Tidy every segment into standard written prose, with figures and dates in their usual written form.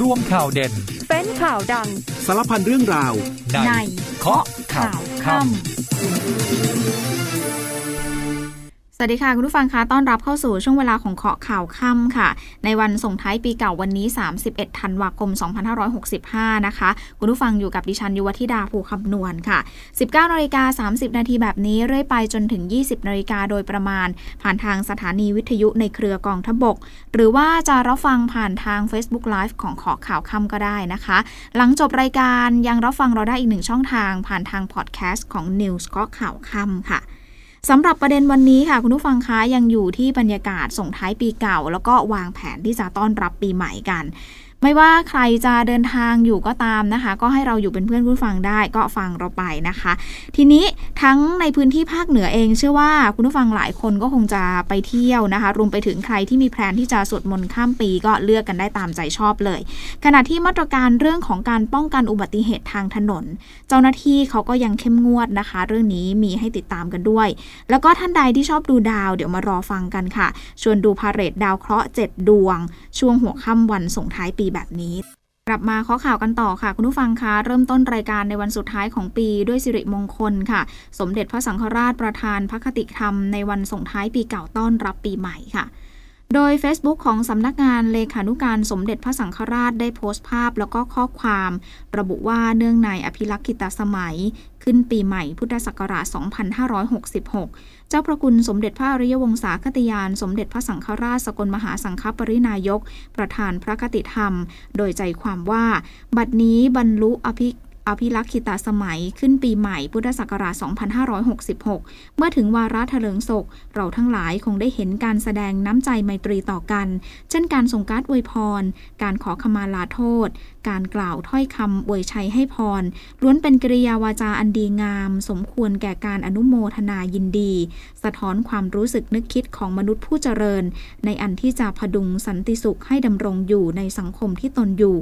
ร่วมข่าวเด่นเป็นข่าวดังสารพันเรื่องราวในเคาะข่าวค่ำสวัสดีค่ะคุณผู้ฟังคะต้อนรับเข้าสู่ช่วงเวลาของเคาะข่าวค่ำค่ะในวันส่งท้ายปีเก่าวันนี้31ธันวาคม2565นะคะคุณผู้ฟังอยู่กับดิฉันยุวธิดาภูคำนวณค่ะ 19:30 นาทีแบบนี้เรื่อยไปจนถึง 20:00 นโดยประมาณผ่านทางสถานีวิทยุในเครือกองทัพบกหรือว่าจะรับฟังผ่านทาง Facebook Live ของเคาะข่าวค่ำก็ได้นะคะหลังจบรายการยังรับฟังเราได้อีก1ช่องทางผ่านทางพอดแคสต์ของ News เคาะข่าวค่ำค่ะสำหรับประเด็นวันนี้ค่ะคุณผู้ฟังคะยังอยู่ที่บรรยากาศส่งท้ายปีเก่าแล้วก็วางแผนที่จะต้อนรับปีใหม่กันไม่ว่าใครจะเดินทางอยู่ก็ตามนะคะก็ให้เราอยู่เป็นเพื่อนผู้ฟังได้ก็ฟังเราไปนะคะทีนี้ทั้งในพื้นที่ภาคเหนือเองเชื่อว่าคุณผู้ฟังหลายคนก็คงจะไปเที่ยวนะคะรวมไปถึงใครที่มีแพลนที่จะสวดมนต์ข้ามปีก็เลือกกันได้ตามใจชอบเลยขณะที่มาตรการเรื่องของการป้องกันอุบัติเหตุทางถนนเจ้าหน้าที่เขาก็ยังเข้มงวดนะคะเรื่องนี้มีให้ติดตามกันด้วยแล้วก็ท่านใดที่ชอบดูดาวเดี๋ยวมารอฟังกันค่ะชวนดูพาเหรดดาวเคราะห์7ดวงช่วงหัวค่ำวันส่งท้ายปีแบบนี้กลับมาข้อข่าวกันต่อค่ะคุณผู้ฟังคะเริ่มต้นรายการในวันสุดท้ายของปีด้วยสิริมงคลค่ะสมเด็จพระสังฆราชประธานพระคติธรรมในวันส่งท้ายปีเก่าต้อนรับปีใหม่ค่ะโดย Facebook ของสำนักงานเลขานุการสมเด็จพระสังฆราชได้โพสต์ภาพแล้วก็ข้อความระบุว่าเนื่องในอภิลักขิตสมัยขึ้นปีใหม่พุทธศักราช2566เจ้าพระคุณสมเด็จพระอริยวงศาคติยานสมเด็จพระสังฆราชสกลมหาสังฆปรินายกประธานพระคติธรรมโดยใจความว่าบัดนี้บรรลุอภิลักขิตสมัยขึ้นปีใหม่พุทธศักราช2566เมื่อถึงวาระเถลิงศกเราทั้งหลายคงได้เห็นการแสดงน้ำใจไมตรีต่อกันเช่นการส่งการ์ดอวยพรการขอขมาลาโทษการกล่าวถ้อยคำอวยชัยให้พรล้วนเป็นกิริยาวาจาอันดีงามสมควรแก่การอนุโมทนายินดีสะท้อนความรู้สึกนึกคิดของมนุษย์ผู้เจริญในอันที่จะผดุงสันติสุขให้ดำรงอยู่ในสังคมที่ตนอยู่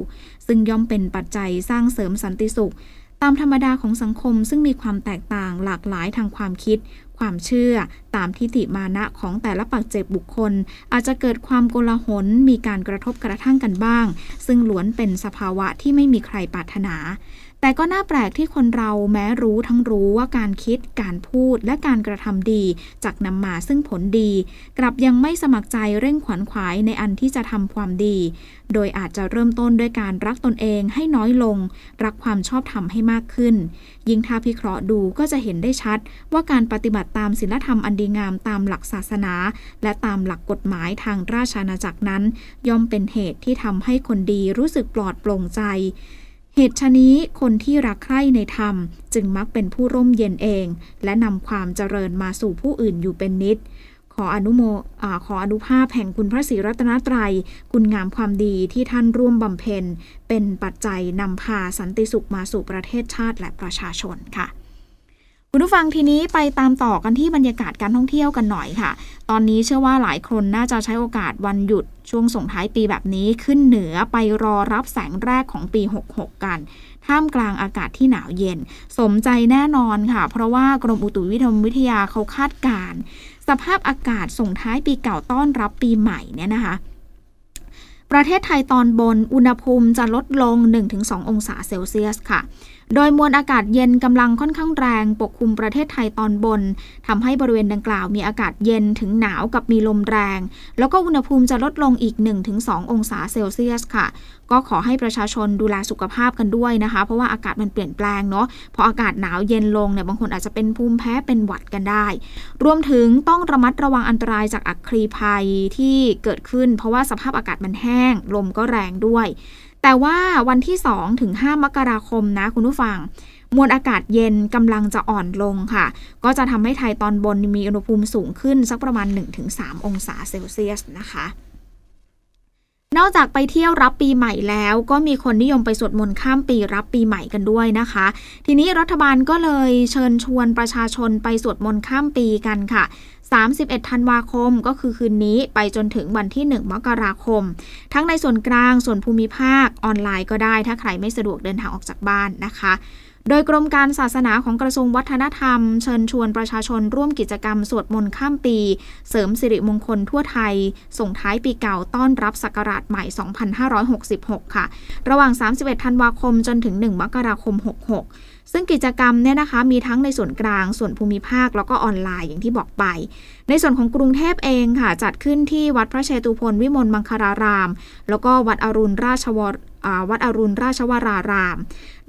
ซึ่งย่อมเป็นปัจจัยสร้างเสริมสันติสุขตามธรรมดาของสังคมซึ่งมีความแตกต่างหลากหลายทางความคิดความเชื่อตามทิฏฐิมานะของแต่ละปัจเจกบุคคลอาจจะเกิดความโกลาหลมีการกระทบกระทั่งกันบ้างซึ่งล้วนเป็นสภาวะที่ไม่มีใครปรารถนาแต่ก็น่าแปลกที่คนเราแม้รู้ทั้งรู้ว่าการคิดการพูดและการกระทำดีจักนำมาซึ่งผลดีกลับยังไม่สมัครใจเร่งขวัญขวายในอันที่จะทำความดีโดยอาจจะเริ่มต้นด้วยการรักตนเองให้น้อยลงรักความชอบธรรมให้มากขึ้นยิ่งถ้าพิเคราะห์ดูก็จะเห็นได้ชัดว่าการปฏิบัติตามศีลธรรมอันดีงามตามหลักศาสนาและตามหลักกฎหมายทางราชอาณาจักรนั้นย่อมเป็นเหตุที่ทำให้คนดีรู้สึกปลอดโปร่งใจเหตุฉะนี้คนที่รักใคร่ในธรรมจึงมักเป็นผู้ร่มเย็นเองและนำความเจริญมาสู่ผู้อื่นอยู่เป็นนิจขออนุภาพแห่งคุณพระศรีรัตนตรัยคุณงามความดีที่ท่านร่วมบำเพ็ญเป็นปัจจัยนำพาสันติสุขมาสู่ประเทศชาติและประชาชนค่ะคุณผู้ฟังทีนี้ไปตามต่อกันที่บรรยากาศการท่องเที่ยวกันหน่อยค่ะตอนนี้เชื่อว่าหลายคนน่าจะใช้โอกาสวันหยุดช่วงส่งท้ายปีแบบนี้ขึ้นเหนือไปรอรับแสงแรกของปี66กันท่ามกลางอากาศที่หนาวเย็นสมใจแน่นอนค่ะเพราะว่ากรมอุตุนิยมวิทยาเขาคาดการณ์สภาพอากาศส่งท้ายปีเก่าต้อนรับปีใหม่เนี่ยนะคะประเทศไทยตอนบนอุณหภูมิจะลดลง 1-2 องศาเซลเซียสค่ะโดยมวลอากาศเย็นกำลังค่อนข้างแรงปกคลุมประเทศไทยตอนบนทำให้บริเวณดังกล่าวมีอากาศเย็นถึงหนาวกับมีลมแรงแล้วก็อุณหภูมิจะลดลงอีก 1-2 องศาเซลเซียสค่ะก็ขอให้ประชาชนดูแลสุขภาพกันด้วยนะคะเพราะว่าอากาศมันเปลี่ยนแปลงเนาะพออากาศหนาวเย็นลงเนี่ยบางคนอาจจะเป็นภูมิแพ้เป็นหวัดกันได้รวมถึงต้องระมัดระวังอันตรายจากอัคคีภัยที่เกิดขึ้นเพราะว่าสภาพอากาศมันแห้งลมก็แรงด้วยแต่ว่าวันที่ 2-5 มกราคมนะคุณผู้ฟังมวลอากาศเย็นกำลังจะอ่อนลงค่ะก็จะทำให้ไทยตอนบนมีอุณหภูมิสูงขึ้นสักประมาณ 1-3 องศาเซลเซียสนะคะนอกจากไปเที่ยวรับปีใหม่แล้วก็มีคนนิยมไปสวดมนต์ข้ามปีรับปีใหม่กันด้วยนะคะทีนี้รัฐบาลก็เลยเชิญชวนประชาชนไปสวดมนต์ข้ามปีกันค่ะ31ธันวาคมก็คือคืนนี้ไปจนถึงวันที่1มกราคมทั้งในส่วนกลางส่วนภูมิภาคออนไลน์ก็ได้ถ้าใครไม่สะดวกเดินทางออกจากบ้านนะคะ โดยกรมการศาสนาของกระทรวงวัฒนธรรมเชิญชวนประชาชนร่วมกิจกรรมสวดมนต์ข้ามปีเสริมสิริมงคลทั่วไทยส่งท้ายปีเก่าต้อนรับศักราชใหม่ 2566 ค่ะระหว่าง 31 ธันวาคมจนถึง 1 มกราคม 66ซึ่งกิจกรรมเนี่ยนะคะมีทั้งในส่วนกลางส่วนภูมิภาคแล้วก็ออนไลน์อย่างที่บอกไปในส่วนของกรุงเทพเองค่ะจัดขึ้นที่วัดพระเชตุพนวิมลมังคลารามแล้วก็วัดอรุณราชวราราม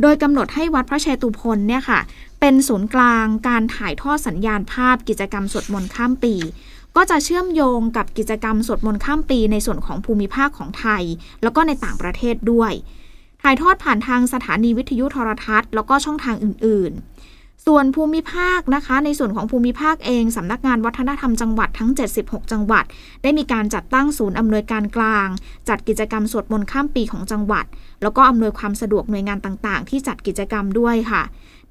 โดยกำหนดให้วัดพระเชตุพนเนี่ยค่ะเป็นศูนย์กลางการถ่ายทอดสัญญาณภาพกิจกรรมสวดมนต์ข้ามปีก็จะเชื่อมโยงกับกิจกรรมสวดมนต์ข้ามปีในส่วนของภูมิภาคของไทยแล้วก็ในต่างประเทศด้วยถ่ายทอดผ่านทางสถานีวิทยุโทรทัศน์แล้วก็ช่องทางอื่นๆส่วนภูมิภาคนะคะในส่วนของภูมิภาคเองสำนักงานวัฒนธรรมจังหวัดทั้ง76จังหวัดได้มีการจัดตั้งศูนย์อำนวยการกลางจัดกิจกรรมสวดมนต์ข้ามปีของจังหวัดแล้วก็อำนวยความสะดวกหน่วยงานต่างๆที่จัดกิจกรรมด้วยค่ะ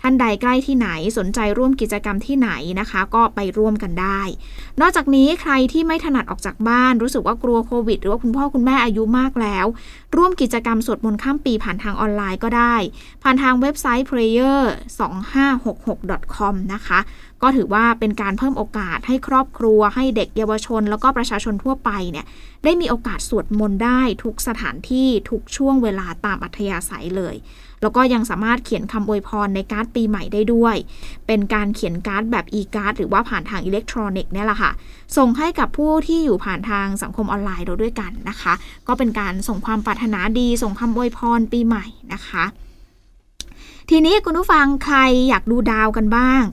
ท่านใดใกล้ที่ไหนสนใจร่วมกิจกรรมที่ไหนนะคะก็ไปร่วมกันได้นอกจากนี้ใครที่ไม่ถนัดออกจากบ้านรู้สึกว่ากลัวโควิดหรือว่าคุณพ่อคุณแม่อายุมากแล้วร่วมกิจกรรมสวดมนต์ข้ามปีผ่านทางออนไลน์ก็ได้ผ่านทางเว็บไซต์ prayer2566.com นะคะก็ถือว่าเป็นการเพิ่มโอกาสให้ครอบครัวให้เด็กเยาวชนแล้วก็ประชาชนทั่วไปเนี่ยได้มีโอกาสสวดมนต์ได้ทุกสถานที่ทุกช่วงเวลาตามอัธยาศัยเลยแล้วก็ยังสามารถเขียนคำอวยพรในการ์ดปีใหม่ได้ด้วยเป็นการเขียนการ์ดแบบ e-card หรือว่าผ่านทางอิเล็กทรอนิกส์เนี่ยแหละค่ะส่งให้กับผู้ที่อยู่ผ่านทางสังคมออนไลน์เราด้วยกันนะคะก็เป็นการส่งความปรารถนาดีส่งคำอวยพรปีใหม่นะคะทีนี้คุณผู้ฟังใครอยากดูดาวกันบ้าง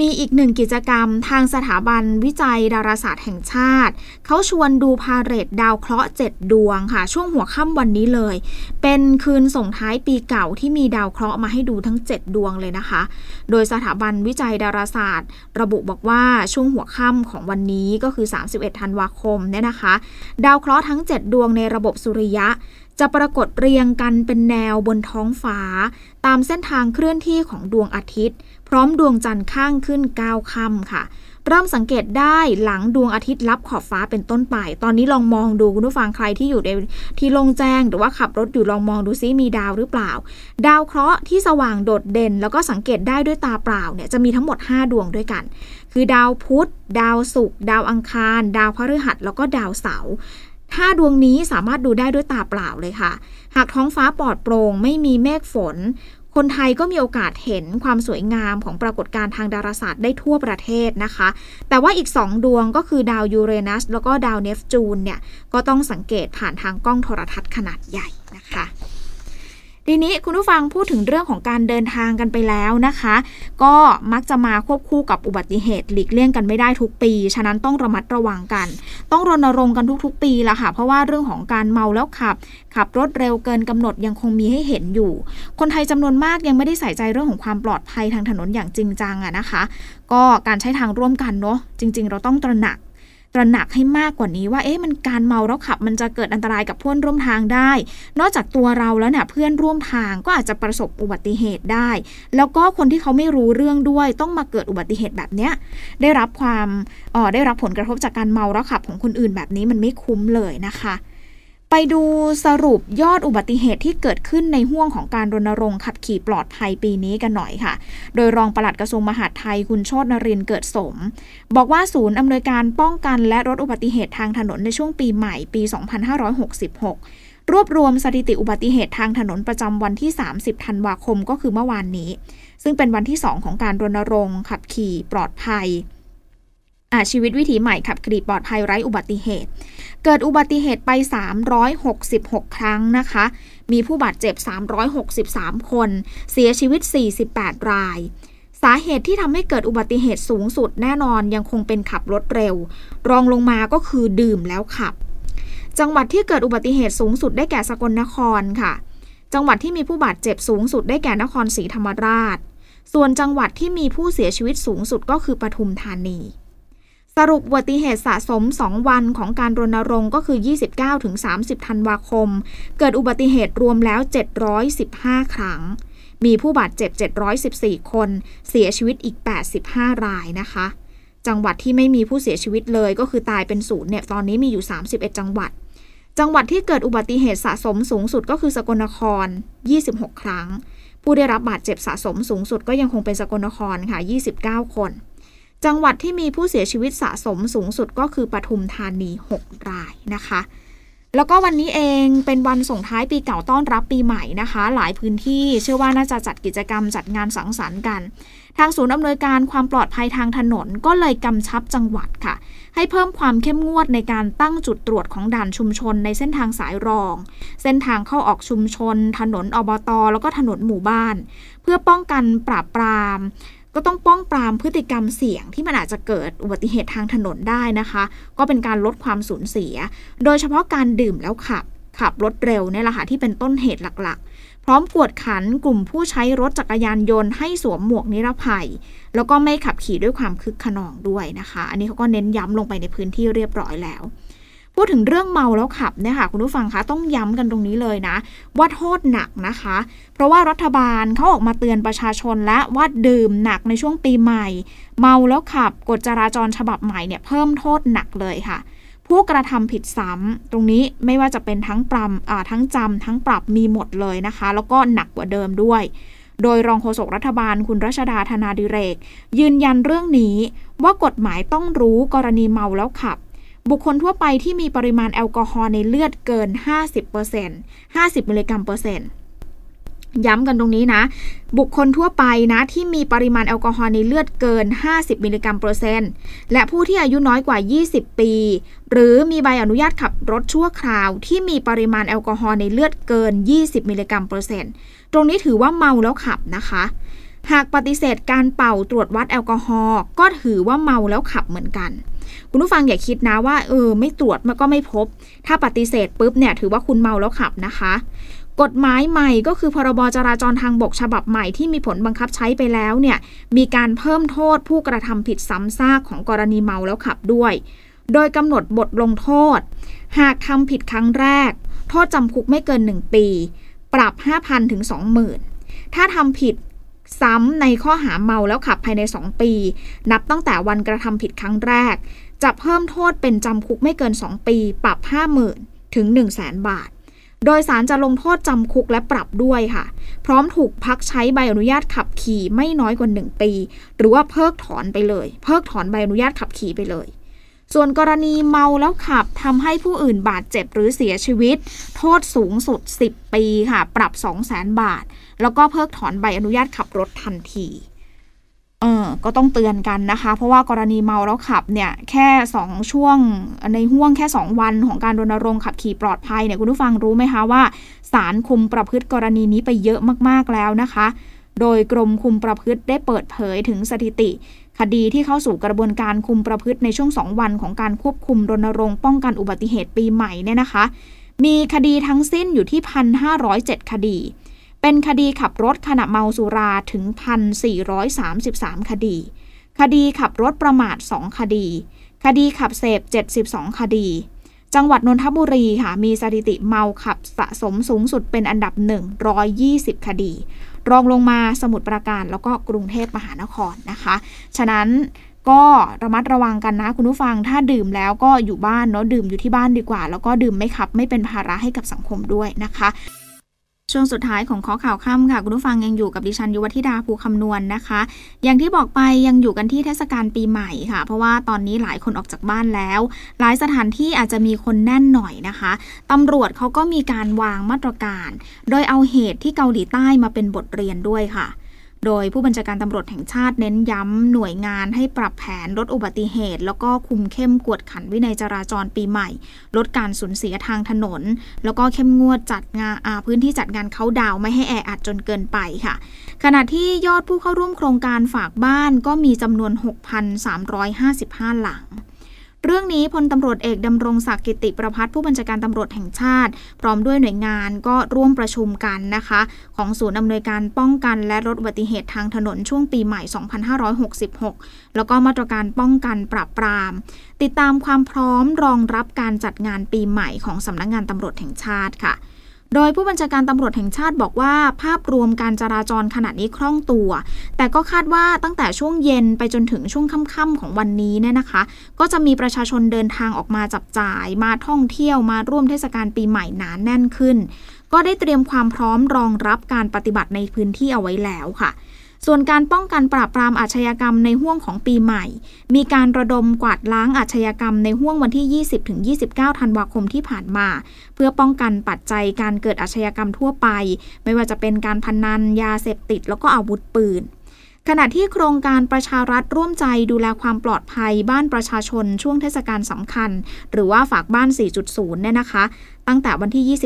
มีอีกหนึ่งกิจกรรมทางสถาบันวิจัยดาราศาสตร์แห่งชาติเขาชวนดูพาเหรดดาวเคราะห์7ดวงค่ะช่วงหัวค่ำวันนี้เลยเป็นคืนส่งท้ายปีเก่าที่มีดาวเคราะห์มาให้ดูทั้ง7ดวงเลยนะคะโดยสถาบันวิจัยดาราศาสตร์ระบุบอกว่าช่วงหัวค่ำของวันนี้ก็คือ31ธันวาคมเนี่ยนะคะดาวเคราะห์ทั้ง7ดวงในระบบสุริยะจะปรากฏเรียงกันเป็นแนวบนท้องฟ้าตามเส้นทางเคลื่อนที่ของดวงอาทิตย์พร้อมดวงจันทร์ข้างขึ้น9ค่ำค่ะเริ่มสังเกตได้หลังดวงอาทิตย์ลับขอบฟ้าเป็นต้นไปตอนนี้ลองมองดูคุณผู้ฟังใครที่อยู่ในที่โล่งแจ้งหรือว่าขับรถอยู่ลองมองดูซิมีดาวหรือเปล่าดาวเคราะห์ที่สว่างโดดเด่นแล้วก็สังเกตได้ด้วยตาเปล่าเนี่ยจะมีทั้งหมด5ดวงด้วยกันคือดาวพุธดาวศุกร์ดาวอังคารดาวพฤหัสแล้วก็ดาวเสาร์5ดวงนี้สามารถดูได้ด้วยตาเปล่าเลยค่ะหากท้องฟ้าปลอดโปร่งไม่มีเมฆฝนคนไทยก็มีโอกาสเห็นความสวยงามของปรากฏการณ์ทางดาราศาสตร์ได้ทั่วประเทศนะคะแต่ว่าอีก2ดวงก็คือดาวยูเรนัสแล้วก็ดาวเนปจูนเนี่ยก็ต้องสังเกตผ่านทางกล้องโทรทัศน์ขนาดใหญ่นะคะทีนี้คุณผู้ฟังพูดถึงเรื่องของการเดินทางกันไปแล้วนะคะก็มักจะมาควบคู่กับอุบัติเหตุหลีกเลี่ยงกันไม่ได้ทุกปีฉะนั้นต้องระมัดระวังกันต้องรณรงค์กันทุกๆปีละค่ะเพราะว่าเรื่องของการเมาแล้วขับรถเร็วเกินกำหนดยังคงมีให้เห็นอยู่คนไทยจำนวนมากยังไม่ได้ใส่ใจเรื่องของความปลอดภัยทางถนนอย่างจริงจังอะนะคะก็การใช้ทางร่วมกันเนาะจริงๆเราต้องตระหนักให้มากกว่านี้ว่ามันการเมาแล้วขับมันจะเกิดอันตรายกับเพื่อนร่วมทางได้นอกจากตัวเราแล้วเนี่ยเพื่อนร่วมทางก็อาจจะประสบอุบัติเหตุได้แล้วก็คนที่เขาไม่รู้เรื่องด้วยต้องมาเกิดอุบัติเหตุแบบเนี้ยได้รับผลกระทบจากการเมาแล้วขับของคนอื่นแบบนี้มันไม่คุ้มเลยนะคะไปดูสรุปยอดอุบัติเหตุที่เกิดขึ้นในห้วงของการรณรงค์ขับขี่ปลอดภัยปีนี้กันหน่อยค่ะโดยรองปลัดกระทรวงมหาดไทยคุณโชตินรินทร์เกิดสมบอกว่าศูนย์อำนวยการป้องกันและลดอุบัติเหตุทางถนนในช่วงปีใหม่ปี 2566 รวบรวมสถิติอุบัติเหตุทางถนนประจำวันที่ 30 ธันวาคมก็คือเมื่อวานนี้ซึ่งเป็นวันที่ 2 ของการรณรงค์ขับขี่ปลอดภัยชีวิตวิถีใหม่ขับขี่ปลอดภัยไร้อุบัติเหตุเกิดอุบัติเหตุไป366ครั้งนะคะมีผู้บาดเจ็บ363คนเสียชีวิต48รายสาเหตุที่ทำให้เกิดอุบัติเหตุสูงสุดแน่นอนยังคงเป็นขับรถเร็วรองลงมาก็คือดื่มแล้วขับจังหวัดที่เกิดอุบัติเหตุสูงสุดได้แก่สกลนครค่ะจังหวัดที่มีผู้บาดเจ็บสูงสุดได้แก่นครศรีธรรมราชส่วนจังหวัดที่มีผู้เสียชีวิตสูงสุดก็คือปทุมธานีสรุปอุบัติเหตุสะสม2วันของการรณรงค์ก็คือ 29-30 ธันวาคมเกิดอุบัติเหตุรวมแล้ว715ครั้งมีผู้บาดเจ็บ714คนเสียชีวิตอีก85รายนะคะจังหวัดที่ไม่มีผู้เสียชีวิตเลยก็คือตายเป็นศูนย์เนี่ยตอนนี้มีอยู่31จังหวัดที่เกิดอุบัติเหตุสะสมสูงสุดก็คือสกลนคร26ครั้ง ผู้ได้รับบาดเจ็บสะสมสูงสุดก็ยังคงเป็นสกลนครค่ะ29คนจังหวัดที่มีผู้เสียชีวิตสะสมสูงสุดก็คือปทุมธานี6รายนะคะแล้วก็วันนี้เองเป็นวันส่งท้ายปีเก่าต้อนรับปีใหม่นะคะหลายพื้นที่เชื่อว่าน่าจะจัดกิจกรรมจัดงานสังสรรค์กันทางศูนย์อำนวยการความปลอดภัยทางถนนก็เลยกำชับจังหวัดค่ะให้เพิ่มความเข้มงวดในการตั้งจุดตรวจของด่านชุมชนในเส้นทางสายรองเส้นทางเข้าออกชุมชนถนนอบต.แล้วก็ถนนหมู่บ้านเพื่อป้องกันปราบปรามก็ต้องป้องปรามพฤติกรรมเสี่ยงที่มันอาจจะเกิดอุบัติเหตุทางถนนได้นะคะก็เป็นการลดความสูญเสียโดยเฉพาะการดื่มแล้วขับรถเร็วเนี่ยแหละค่ะที่เป็นต้นเหตุหลักๆพร้อมกวดขันกลุ่มผู้ใช้รถจักรยานยนต์ให้สวมหมวกนิรภัยแล้วก็ไม่ขับขี่ด้วยความคึกขนองด้วยนะคะอันนี้เขาก็เน้นย้ำลงไปในพื้นที่เรียบร้อยแล้วพูดถึงเรื่องเมาแล้วขับเนี่ยค่ะคุณผู้ฟังคะต้องย้ำกันตรงนี้เลยนะว่าโทษหนักนะคะเพราะว่ารัฐบาลเขาออกมาเตือนประชาชนและว่าดื่มหนักในช่วงปีใหม่เมาแล้วขับกฎจราจรฉบับใหม่เนี่ยเพิ่มโทษหนักเลยค่ะผู้กระทำผิดซ้ำตรงนี้ไม่ว่าจะเป็นทั้งจำทั้งปรับมีหมดเลยนะคะแล้วก็หนักกว่าเดิมด้วยโดยรองโฆษกรัฐบาลคุณรัชดาธนาดิเรกยืนยันเรื่องนี้ว่ากฎหมายต้องรู้กรณีเมาแล้วขับบุคคลทั่วไปที่มีปริมาณแอลกอฮอล์ในเลือดเกิน 50% 50 มิลลิกรัมเปอร์เซ็นต์ย้ำกันตรงนี้นะบุคคลทั่วไปนะที่มีปริมาณแอลกอฮอล์ในเลือดเกิน50 มิลลิกรัมเปอร์เซ็นต์และผู้ที่อายุน้อยกว่า20 ปีหรือมีใบอนุญาตขับรถชั่วคราวที่มีปริมาณแอลกอฮอล์ในเลือดเกิน20 มิลลิกรัมเปอร์เซ็นต์ตรงนี้ถือว่าเมาแล้วขับนะคะหากปฏิเสธการเป่าตรวจวัดแอลกอฮอล์ก็ถือว่าเมาแล้วขับเหมือนกันคุณผู้ฟังอย่าคิดนะว่าไม่ตรวจมันก็ไม่พบถ้าปฏิเสธปุ๊บเนี่ยถือว่าคุณเมาแล้วขับนะคะกฎหมายใหม่ก็คือพรบจราจรทางบกฉบับใหม่ที่มีผลบังคับใช้ไปแล้วเนี่ยมีการเพิ่มโทษผู้กระทำผิดซ้ำซากของกรณีเมาแล้วขับด้วยโดยกำหนดบทลงโทษหากทำผิดครั้งแรกโทษจำคุกไม่เกิน1ปีปรับ 5,000 ถึง 20,000 ถ้าทำผิดซ้ำในข้อหาเมาแล้วขับภายใน2ปีนับตั้งแต่วันกระทำผิดครั้งแรกจะเพิ่มโทษเป็นจำคุกไม่เกิน2ปีปรับ 50,000 ถึง 100,000 บาทโดยศาลจะลงโทษจำคุกและปรับด้วยค่ะพร้อมถูกพักใช้ใบอนุญาตขับขี่ไม่น้อยกว่า1ปีหรือว่าเพิกถอนใบอนุญาตขับขี่ไปเลยส่วนกรณีเมาแล้วขับทำให้ผู้อื่นบาดเจ็บหรือเสียชีวิตโทษสูงสุด10ปีค่ะปรับ 200,000 บาทแล้วก็เพิกถอนใบอนุญาตขับรถทันทีก็ต้องเตือนกันนะคะเพราะว่ากรณีเมาแล้วขับเนี่ยแค่2ช่วงในห่วงแค่2วันของการรณรงค์ขับขี่ปลอดภัยเนี่ยคุณผู้ฟังรู้ไหมคะว่าศาลคุมประพฤติกรณีนี้ไปเยอะมากๆแล้วนะคะโดยกรมคุมประพฤติได้เปิดเผยถึงสถิติคดีที่เข้าสู่กระบวนการคุมประพฤติในช่วง2วันของการควบคุมรณรงค์ป้องกันอุบัติเหตุปีใหม่เนี่ยนะคะมีคดีทั้งสิ้นอยู่ที่ 1,507 คดีเป็นคดีขับรถขณะเมาสุราถึง 1,433 คดีคดีขับรถประมาท2คดีคดีขับเสพ72คดีจังหวัดนนทบุรีค่ะมีสถิติเมาขับสะสมสูงสุดเป็นอันดับ120คดีรองลงมาสมุทรปราการแล้วก็กรุงเทพมหานครนะคะฉะนั้นก็ระมัดระวังกันนะคุณผู้ฟังถ้าดื่มแล้วก็อยู่บ้านเนาะดื่มอยู่ที่บ้านดีกว่าแล้วก็ดื่มไม่ขับไม่เป็นภาระให้กับสังคมด้วยนะคะช่วงสุดท้ายของข้อข่าวค่ำค่ะคุณผู้ฟังยังอยู่กับดิฉันยุวธิดาภูคำนวณ นะคะอย่างที่บอกไปยังอยู่กันที่เทศกาลปีใหม่ค่ะเพราะว่าตอนนี้หลายคนออกจากบ้านแล้วหลายสถานที่อาจจะมีคนแน่นหน่อยนะคะตำรวจเขาก็มีการวางมาตรการโดยเอาเหตุที่เกาหลีใต้มาเป็นบทเรียนด้วยค่ะโดยผู้บัญชาการตำรวจแห่งชาติเน้นย้ำหน่วยงานให้ปรับแผนลดอุบัติเหตุแล้วก็คุมเข้มกวดขันวินัยจราจรปีใหม่ลดการสูญเสียทางถนนแล้วก็เข้มงวดจัดงานพื้นที่จัดงานเค้าดาวไม่ให้แออัดจนเกินไปค่ะขณะที่ยอดผู้เข้าร่วมโครงการฝากบ้านก็มีจำนวน 6,355 หลังเรื่องนี้พลตำรวจเอกดำรงศักดิ์กิติประภัสผู้บัญชาการตำรวจแห่งชาติพร้อมด้วยหน่วยงานก็ร่วมประชุมกันนะคะของศูนย์อำนวยการป้องกันและลดอุบัติเหตุทางถนนช่วงปีใหม่ 2566 แล้วก็มาตรการป้องกันปราบปรามติดตามความพร้อมรองรับการจัดงานปีใหม่ของสำนักงานตำรวจแห่งชาติค่ะ โดยผู้บัญชาการตำรวจแห่งชาติบอกว่าภาพรวมการจราจรขณะนี้คล่องตัวแต่ก็คาดว่าตั้งแต่ช่วงเย็นไปจนถึงช่วงค่ำๆของวันนี้เนี่ยนะคะก็จะมีประชาชนเดินทางออกมาจับจ่ายมาท่องเที่ยวมาร่วมเทศกาลปีใหม่หนาแน่นขึ้นก็ได้เตรียมความพร้อมรองรับการปฏิบัติในพื้นที่เอาไว้แล้วค่ะส่วนการป้องกันปราบปรามอาชญากรรมในห้วงของปีใหม่มีการระดมกวาดล้างอาชญากรรมในห้วงวันที่ 20-29 ธันวาคมที่ผ่านมาเพื่อป้องกันปัจจัยการเกิดอาชญากรรมทั่วไปไม่ว่าจะเป็นการพนันยาเสพติดแล้วก็อาวุธปืนขณะที่โครงการประชารัฐร่วมใจดูแลความปลอดภัยบ้านประชาชนช่วงเทศกาลสำคัญหรือว่าฝากบ้าน 4.0 เนี่ยนะคะตั้งแต่วันที่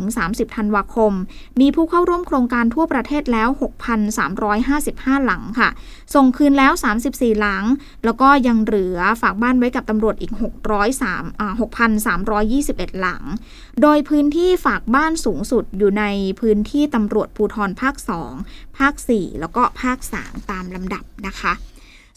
26-30 ธันวาคมมีผู้เข้าร่วมโครงการทั่วประเทศแล้ว 6,355 หลังค่ะส่งคืนแล้ว34หลังแล้วก็ยังเหลือฝากบ้านไว้กับตำรวจอีก 6,321 หลังโดยพื้นที่ฝากบ้านสูงสุดอยู่ในพื้นที่ตำรวจภูธรภาค 2 ภาค 4 แล้วก็ภาค 3 ตามลำดับนะคะ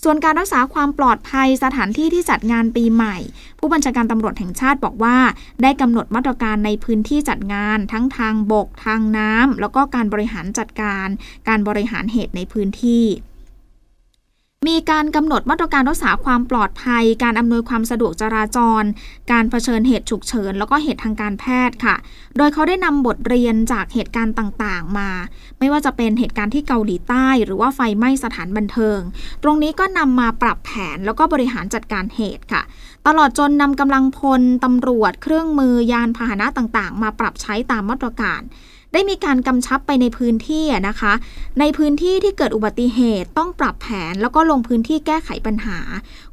ส่วนการรักษาความปลอดภัยสถานที่ที่จัดงานปีใหม่ผู้บัญชาการตำรวจแห่งชาติบอกว่าได้กำหนดมาตรการในพื้นที่จัดงานทั้งทางบกทางน้ำแล้วก็การบริหารจัดการการบริหารเหตุในพื้นที่มีการกำหนดมาตรการรักษาความปลอดภัยการอำนวยความสะดวกจราจรการเผชิญเหตุฉุกเฉินแล้วก็เหตุทางการแพทย์ค่ะโดยเขาได้นำบทเรียนจากเหตุการณ์ต่างๆมาไม่ว่าจะเป็นเหตุการณ์ที่เกาหลีใต้หรือว่าไฟไหม้สถานบันเทิงตรงนี้ก็นำมาปรับแผนแล้วก็บริหารจัดการเหตุค่ะตลอดจนนำกำลังพลตำรวจเครื่องมือยานพาหนะต่างๆมาปรับใช้ตามมาตรการได้มีการกำชับไปในพื้นที่นะคะในพื้นที่ที่เกิดอุบัติเหตุต้องปรับแผนแล้วก็ลงพื้นที่แก้ไขปัญหา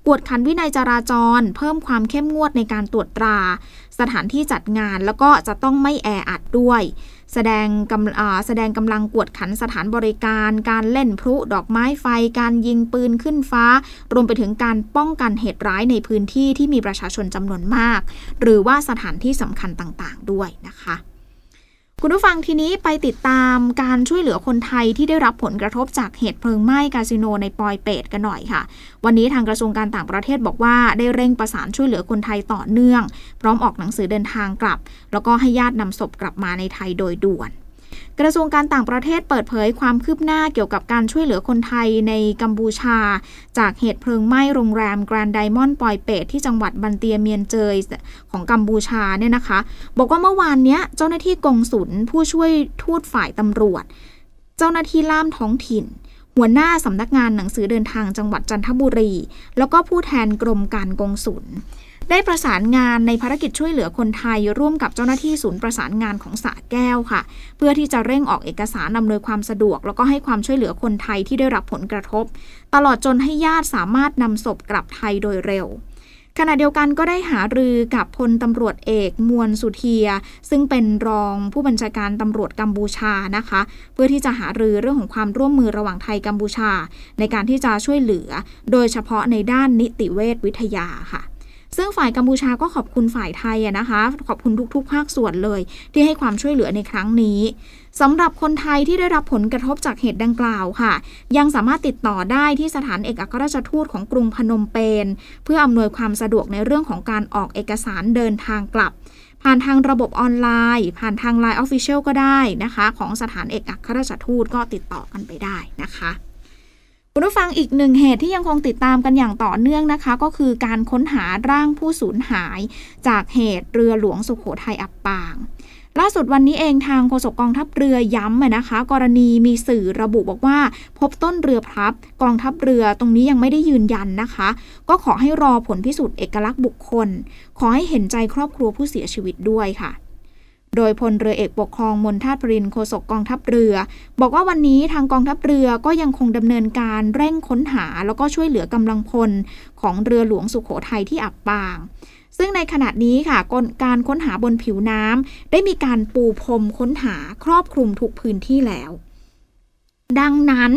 กวดขันวินัยจราจรเพิ่มความเข้มงวดในการตรวจตราสถานที่จัดงานแล้วก็จะต้องไม่แออัดด้วยแสดงกำลังกวดขันสถานบริการการเล่นพลุดอกไม้ไฟการยิงปืนขึ้นฟ้ารวมไปถึงการป้องกันเหตุร้ายในพื้นที่ที่มีประชาชนจำนวนมากหรือว่าสถานที่สำคัญต่างๆด้วยนะคะคุณผู้ฟังทีนี้ไปติดตามการช่วยเหลือคนไทยที่ได้รับผลกระทบจากเหตุเพลิงไหม้คาสิโนในปอยเป็ดกันหน่อยค่ะวันนี้ทางกระทรวงการต่างประเทศบอกว่าได้เร่งประสานช่วยเหลือคนไทยต่อเนื่องพร้อมออกหนังสือเดินทางกลับแล้วก็ให้ญาตินำศพกลับมาในไทยโดยด่วนกระทรวงการต่างประเทศเปิดเผยความคืบหน้าเกี่ยวกับการช่วยเหลือคนไทยในกัมพูชาจากเหตุเพลิงไหม้โรงแรมแกรนด์ไดมอนด์ปอยเปตที่จังหวัดบันเตียเมียนเจยของกัมพูชาเนี่ยนะคะบอกว่าเมื่อวานนี้เจ้าหน้าที่กงสุลผู้ช่วยทูตฝ่ายตำรวจเจ้าหน้าที่ล่ามท้องถิ่นหัวหน้าสำนักงานหนังสือเดินทางจังหวัดจันทบุรีแล้วก็ผู้แทนกรมการกงสุลได้ประสานงานในภารกิจช่วยเหลือคนไทยร่วมกับเจ้าหน้าที่ศูนย์ประสานงานของสระแก้วค่ะเพื่อที่จะเร่งออกเอกสารอำนวยความสะดวกแล้วก็ให้ความช่วยเหลือคนไทยที่ได้รับผลกระทบตลอดจนให้ญาติสามารถนำศพกลับไทยโดยเร็วขณะเดียวกันก็ได้หารือกับพลตำรวจเอกมวลสุเทียซึ่งเป็นรองผู้บัญชาการตำรวจกัมพูชานะคะเพื่อที่จะหารือเรื่องของความร่วมมือระหว่างไทยกัมพูชาในการที่จะช่วยเหลือโดยเฉพาะในด้านนิติเวชวิทยาค่ะซึ่งฝ่ายกัมพูชาก็ขอบคุณฝ่ายไทยนะคะขอบคุณทุกๆภาคส่วนเลยที่ให้ความช่วยเหลือในครั้งนี้สำหรับคนไทยที่ได้รับผลกระทบจากเหตุดังกล่าวค่ะยังสามารถติดต่อได้ที่สถานเอกอัครราชทูตของกรุงพนมเปญเพื่ออำนวยความสะดวกในเรื่องของการออกเอกสารเดินทางกลับผ่านทางระบบออนไลน์ผ่านทาง LINE Official ก็ได้นะคะของสถานเอกอัครราชทูตก็ติดต่อกันไปได้นะคะคุณผู้ฟังอีกหนึ่งเหตุที่ยังคงติดตามกันอย่างต่อเนื่องนะคะก็คือการค้นหาร่างผู้สูญหายจากเหตุเรือหลวงสุโขทัยอับปางล่าสุดวันนี้เองทางโฆษกกองทัพเรือย้ำนะคะกรณีมีสื่อระบุบอกว่าพบต้นเรือพลับกองทัพเรือตรงนี้ยังไม่ได้ยืนยันนะคะก็ขอให้รอผลพิสูจน์เอกลักษณ์บุคคลขอให้เห็นใจครอบครัวผู้เสียชีวิตด้วยค่ะโดยพลเรือเอกปกครองมนทาตปรินโฆษกกองทัพเรือบอกว่าวันนี้ทางกองทัพเรือก็ยังคงดำเนินการเร่งค้นหาแล้วก็ช่วยเหลือกำลังพลของเรือหลวงสุโขทัยที่อับปางซึ่งในขณะนี้ค่ะการค้นหาบนผิวน้ำได้มีการปูพรมค้นหาครอบคลุมทุกพื้นที่แล้วดังนั้น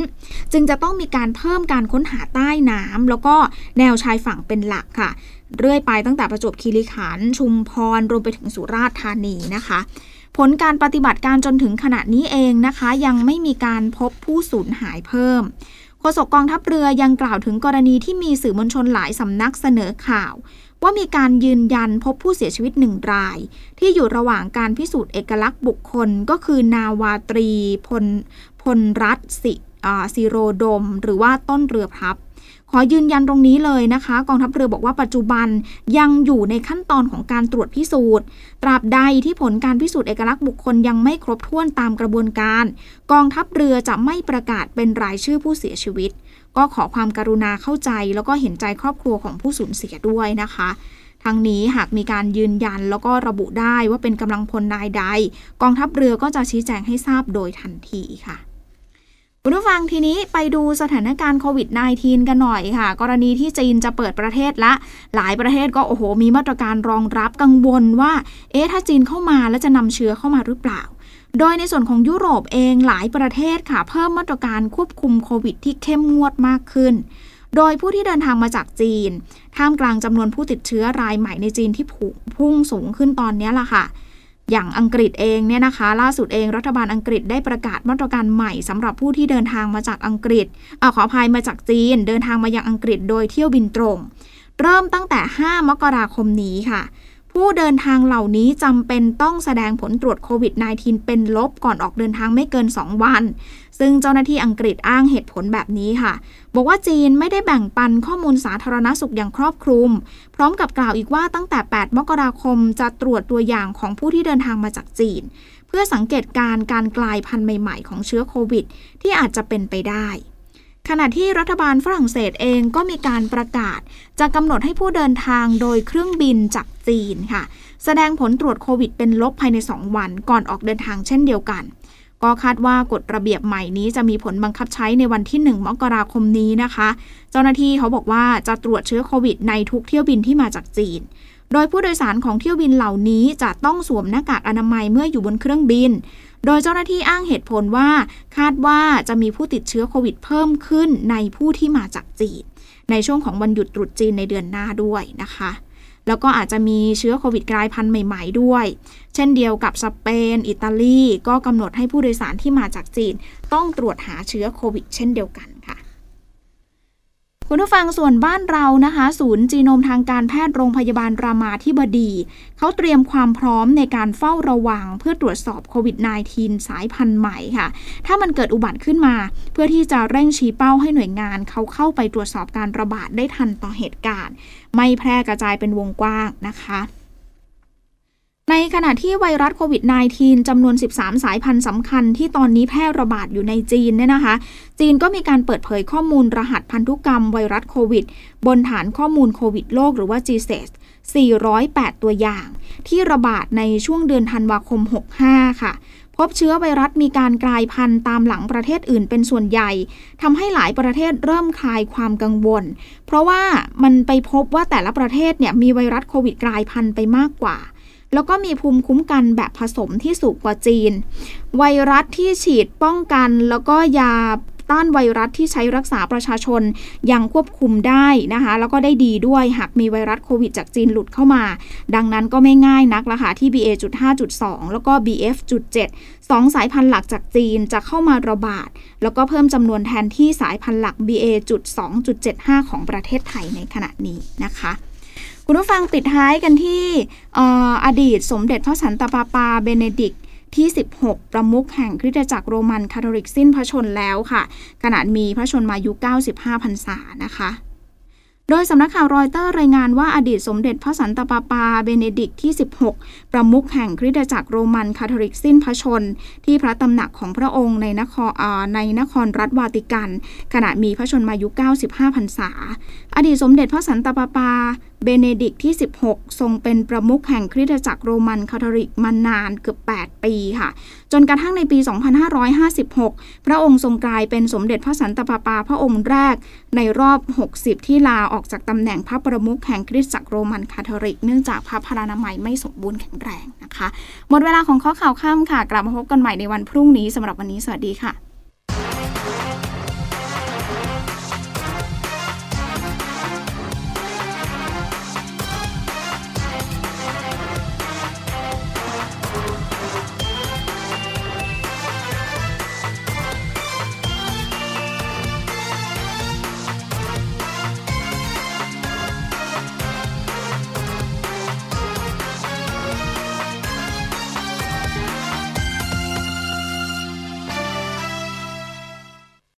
จึงจะต้องมีการเพิ่มการค้นหาใต้น้ำแล้วก็แนวชายฝั่งเป็นหลักค่ะเรื่อยไปตั้งแต่ประจวบคีรีขันธ์ชุมพรรวมไปถึงสุราษฎร์ธานีนะคะผลการปฏิบัติการจนถึงขณะนี้เองนะคะยังไม่มีการพบผู้สูญหายเพิ่มโฆษกกองทัพเรือยังกล่าวถึงกรณีที่มีสื่อมวลชนหลายสำนักเสนอข่าว ว่ามีการยืนยันพบผู้เสียชีวิต1รายที่อยู่ระหว่างการพิสูจน์เอกลักษณ์บุคคลก็คือนาวาตรีพลรัตน์สิโรดมหรือว่าต้นเรือพลับขอยืนยันตรงนี้เลยนะคะกองทัพเรือบอกว่าปัจจุบันยังอยู่ในขั้นตอนของการตรวจพิสูจน์ตราบใดที่ผลการพิสูจน์เอกลักษณ์บุคคลยังไม่ครบถ้วนตามกระบวนการกองทัพเรือจะไม่ประกาศเป็นรายชื่อผู้เสียชีวิตก็ขอความกรุณาเข้าใจแล้วก็เห็นใจครอบครัวของผู้สูญเสียด้วยนะคะทั้งนี้หากมีการยืนยันแล้วก็ระบุได้ว่าเป็นกำลังพลนายใดกองทัพเรือก็จะชี้แจงให้ทราบโดยทันทีค่ะคุณผู้ฟังทีนี้ไปดูสถานการณ์โควิด -19 กันหน่อยค่ะกรณีที่จีนจะเปิดประเทศละหลายประเทศก็โอ้โหมีมาตรการรองรับกังวลว่าถ้าจีนเข้ามาแล้วจะนำเชื้อเข้ามาหรือเปล่าโดยในส่วนของยุโรปเองหลายประเทศค่ะเพิ่มมาตรการควบคุมโควิดที่เข้มงวดมากขึ้นโดยผู้ที่เดินทางมาจากจีนท่ามกลางจำนวนผู้ติดเชื้อรายใหม่ในจีนที่พุ่งสูงขึ้นตอนนี้ล่ะค่ะอย่างอังกฤษเองเนี่ยนะคะล่าสุดเองรัฐบาลอังกฤษได้ประกาศมาตรการใหม่สำหรับผู้ที่เดินทางมาจากอังกฤษขออภัยมาจากจีนเดินทางมายังอังกฤษโดยเที่ยวบินตรงเริ่มตั้งแต่5มกราคมนี้ค่ะผู้เดินทางเหล่านี้จำเป็นต้องแสดงผลตรวจโควิด -19 เป็นลบก่อนออกเดินทางไม่เกิน2วันซึ่งเจ้าหน้าที่อังกฤษอ้างเหตุผลแบบนี้ค่ะบอกว่าจีนไม่ได้แบ่งปันข้อมูลสาธารณสุขอย่างครอบคลุมพร้อมกับกล่าวอีกว่าตั้งแต่8มกราคมจะตรวจตัวอย่างของผู้ที่เดินทางมาจากจีนเพื่อสังเกตการกลายพันธุ์ใหม่ๆของเชื้อโควิดที่อาจจะเป็นไปได้ขณะที่รัฐบาลฝรั่งเศสเองก็มีการประกาศจะกำหนดให้ผู้เดินทางโดยเครื่องบินจากจีนค่ะแสดงผลตรวจโควิดเป็นลบภายใน2วันก่อนออกเดินทางเช่นเดียวกันก็คาดว่ากฎระเบียบใหม่นี้จะมีผลบังคับใช้ในวันที่1มกราคมนี้นะคะเจ้าหน้าที่เขาบอกว่าจะตรวจเชื้อโควิดในทุกเที่ยวบินที่มาจากจีนโดยผู้โดยสารของเที่ยวบินเหล่านี้จะต้องสวมหน้ากากอนามัยเมื่ออยู่บนเครื่องบินโดยเจ้าหน้าที่อ้างเหตุผลว่าคาดว่าจะมีผู้ติดเชื้อโควิดเพิ่มขึ้นในผู้ที่มาจากจีนในช่วงของวันหยุดตรุษจีนในเดือนหน้าด้วยนะคะแล้วก็อาจจะมีเชื้อโควิดกลายพันธุ์ใหม่ๆด้วยเช่นเดียวกับสเปนอิตาลีก็กำหนดให้ผู้โดยสารที่มาจากจีนต้องตรวจหาเชื้อโควิดเช่นเดียวกันค่ะคุณผู้ฟังส่วนบ้านเรานะคะศูนย์จีโนมทางการแพทย์โรงพยาบาลรามาธิบดีเขาเตรียมความพร้อมในการเฝ้าระวังเพื่อตรวจสอบโควิด -19 สายพันธุ์ใหม่ค่ะถ้ามันเกิดอุบัติขึ้นมาเพื่อที่จะเร่งชี้เป้าให้หน่วยงานเขาเข้าไปตรวจสอบการระบาดได้ทันต่อเหตุการณ์ไม่แพร่กระจายเป็นวงกว้างนะคะในขณะที่ไวรัสโควิด -19 จำนวน 13 สายพันธุ์สำคัญที่ตอนนี้แพร่ระบาดอยู่ในจีนเนี่ยนะคะจีนก็มีการเปิดเผยข้อมูลรหัสพันธุกรรมไวรัสโควิดบนฐานข้อมูลโควิดโลกหรือว่า GSAS 408 ตัวอย่างที่ระบาดในช่วงเดือนธันวาคม 65 ค่ะพบเชื้อไวรัสมีการกลายพันธุ์ตามหลังประเทศอื่นเป็นส่วนใหญ่ทำให้หลายประเทศเริ่มคลายความกังวลเพราะว่ามันไปพบว่าแต่ละประเทศเนี่ยมีไวรัสโควิดกลายพันธุ์ไปมากกว่าแล้วก็มีภูมิคุ้มกันแบบผสมที่สูงกว่าจีนไวรัสที่ฉีดป้องกันแล้วก็ยาต้านไวรัสที่ใช้รักษาประชาชนยังควบคุมได้นะคะแล้วก็ได้ดีด้วยหากมีไวรัสโควิดจากจีนหลุดเข้ามาดังนั้นก็ไม่ง่ายนักละค่ะที่ BA.5.2 แล้วก็ BF.7 2 สายพันธุ์หลักจากจีนจะเข้ามาระบาดแล้วก็เพิ่มจำนวนแทนที่สายพันธุ์หลัก BA.2.75 ของประเทศไทยในขณะนี้นะคะคุณผู้ฟังปิดท้ายกันที่อดีตสมเด็จพระสันตะปาปาเบเนดิกต์ที่16ประมุขแห่งคริสตจักรโรมันคาทอลิกสิ้นพระชนแล้วค่ะขณะมีพระชนมายุ95พรรษานะคะโดยสำนักข่าวรอยเตอร์รายงานว่าอดีตสมเด็จพระสันตะปาปาเบเนดิกต์ที่16ประมุขแห่งคริสตจักรโรมันคาทอลิกสิ้นพระชนที่พระตำหนักของพระองค์ในนครรัฐวาติกันขณะมีพระชนมายุ95พรรษาอดีตสมเด็จพระสันตะปาปาเบเนดิกต์ที่16ทรงเป็นประมุขแห่งคริสตจักรโรมันคาทอลิกมานานเกือบ8ปีค่ะจนกระทั่งในปี2556พระองค์ทรงกลายเป็นสมเด็จพระสันตะปาปาพระองค์แรกในรอบ60ที่ลาออกจากตำแหน่งพระประมุขแห่งคริสตจักรโรมันคาทอลิกเนื่องจากพระพลานามัยไม่สมบูรณ์แข็งแรงนะคะหมดเวลาของข้อข่าวค่ำค่ะกลับมาพบกันใหม่ในวันพรุ่งนี้สำหรับวันนี้สวัสดีค่ะ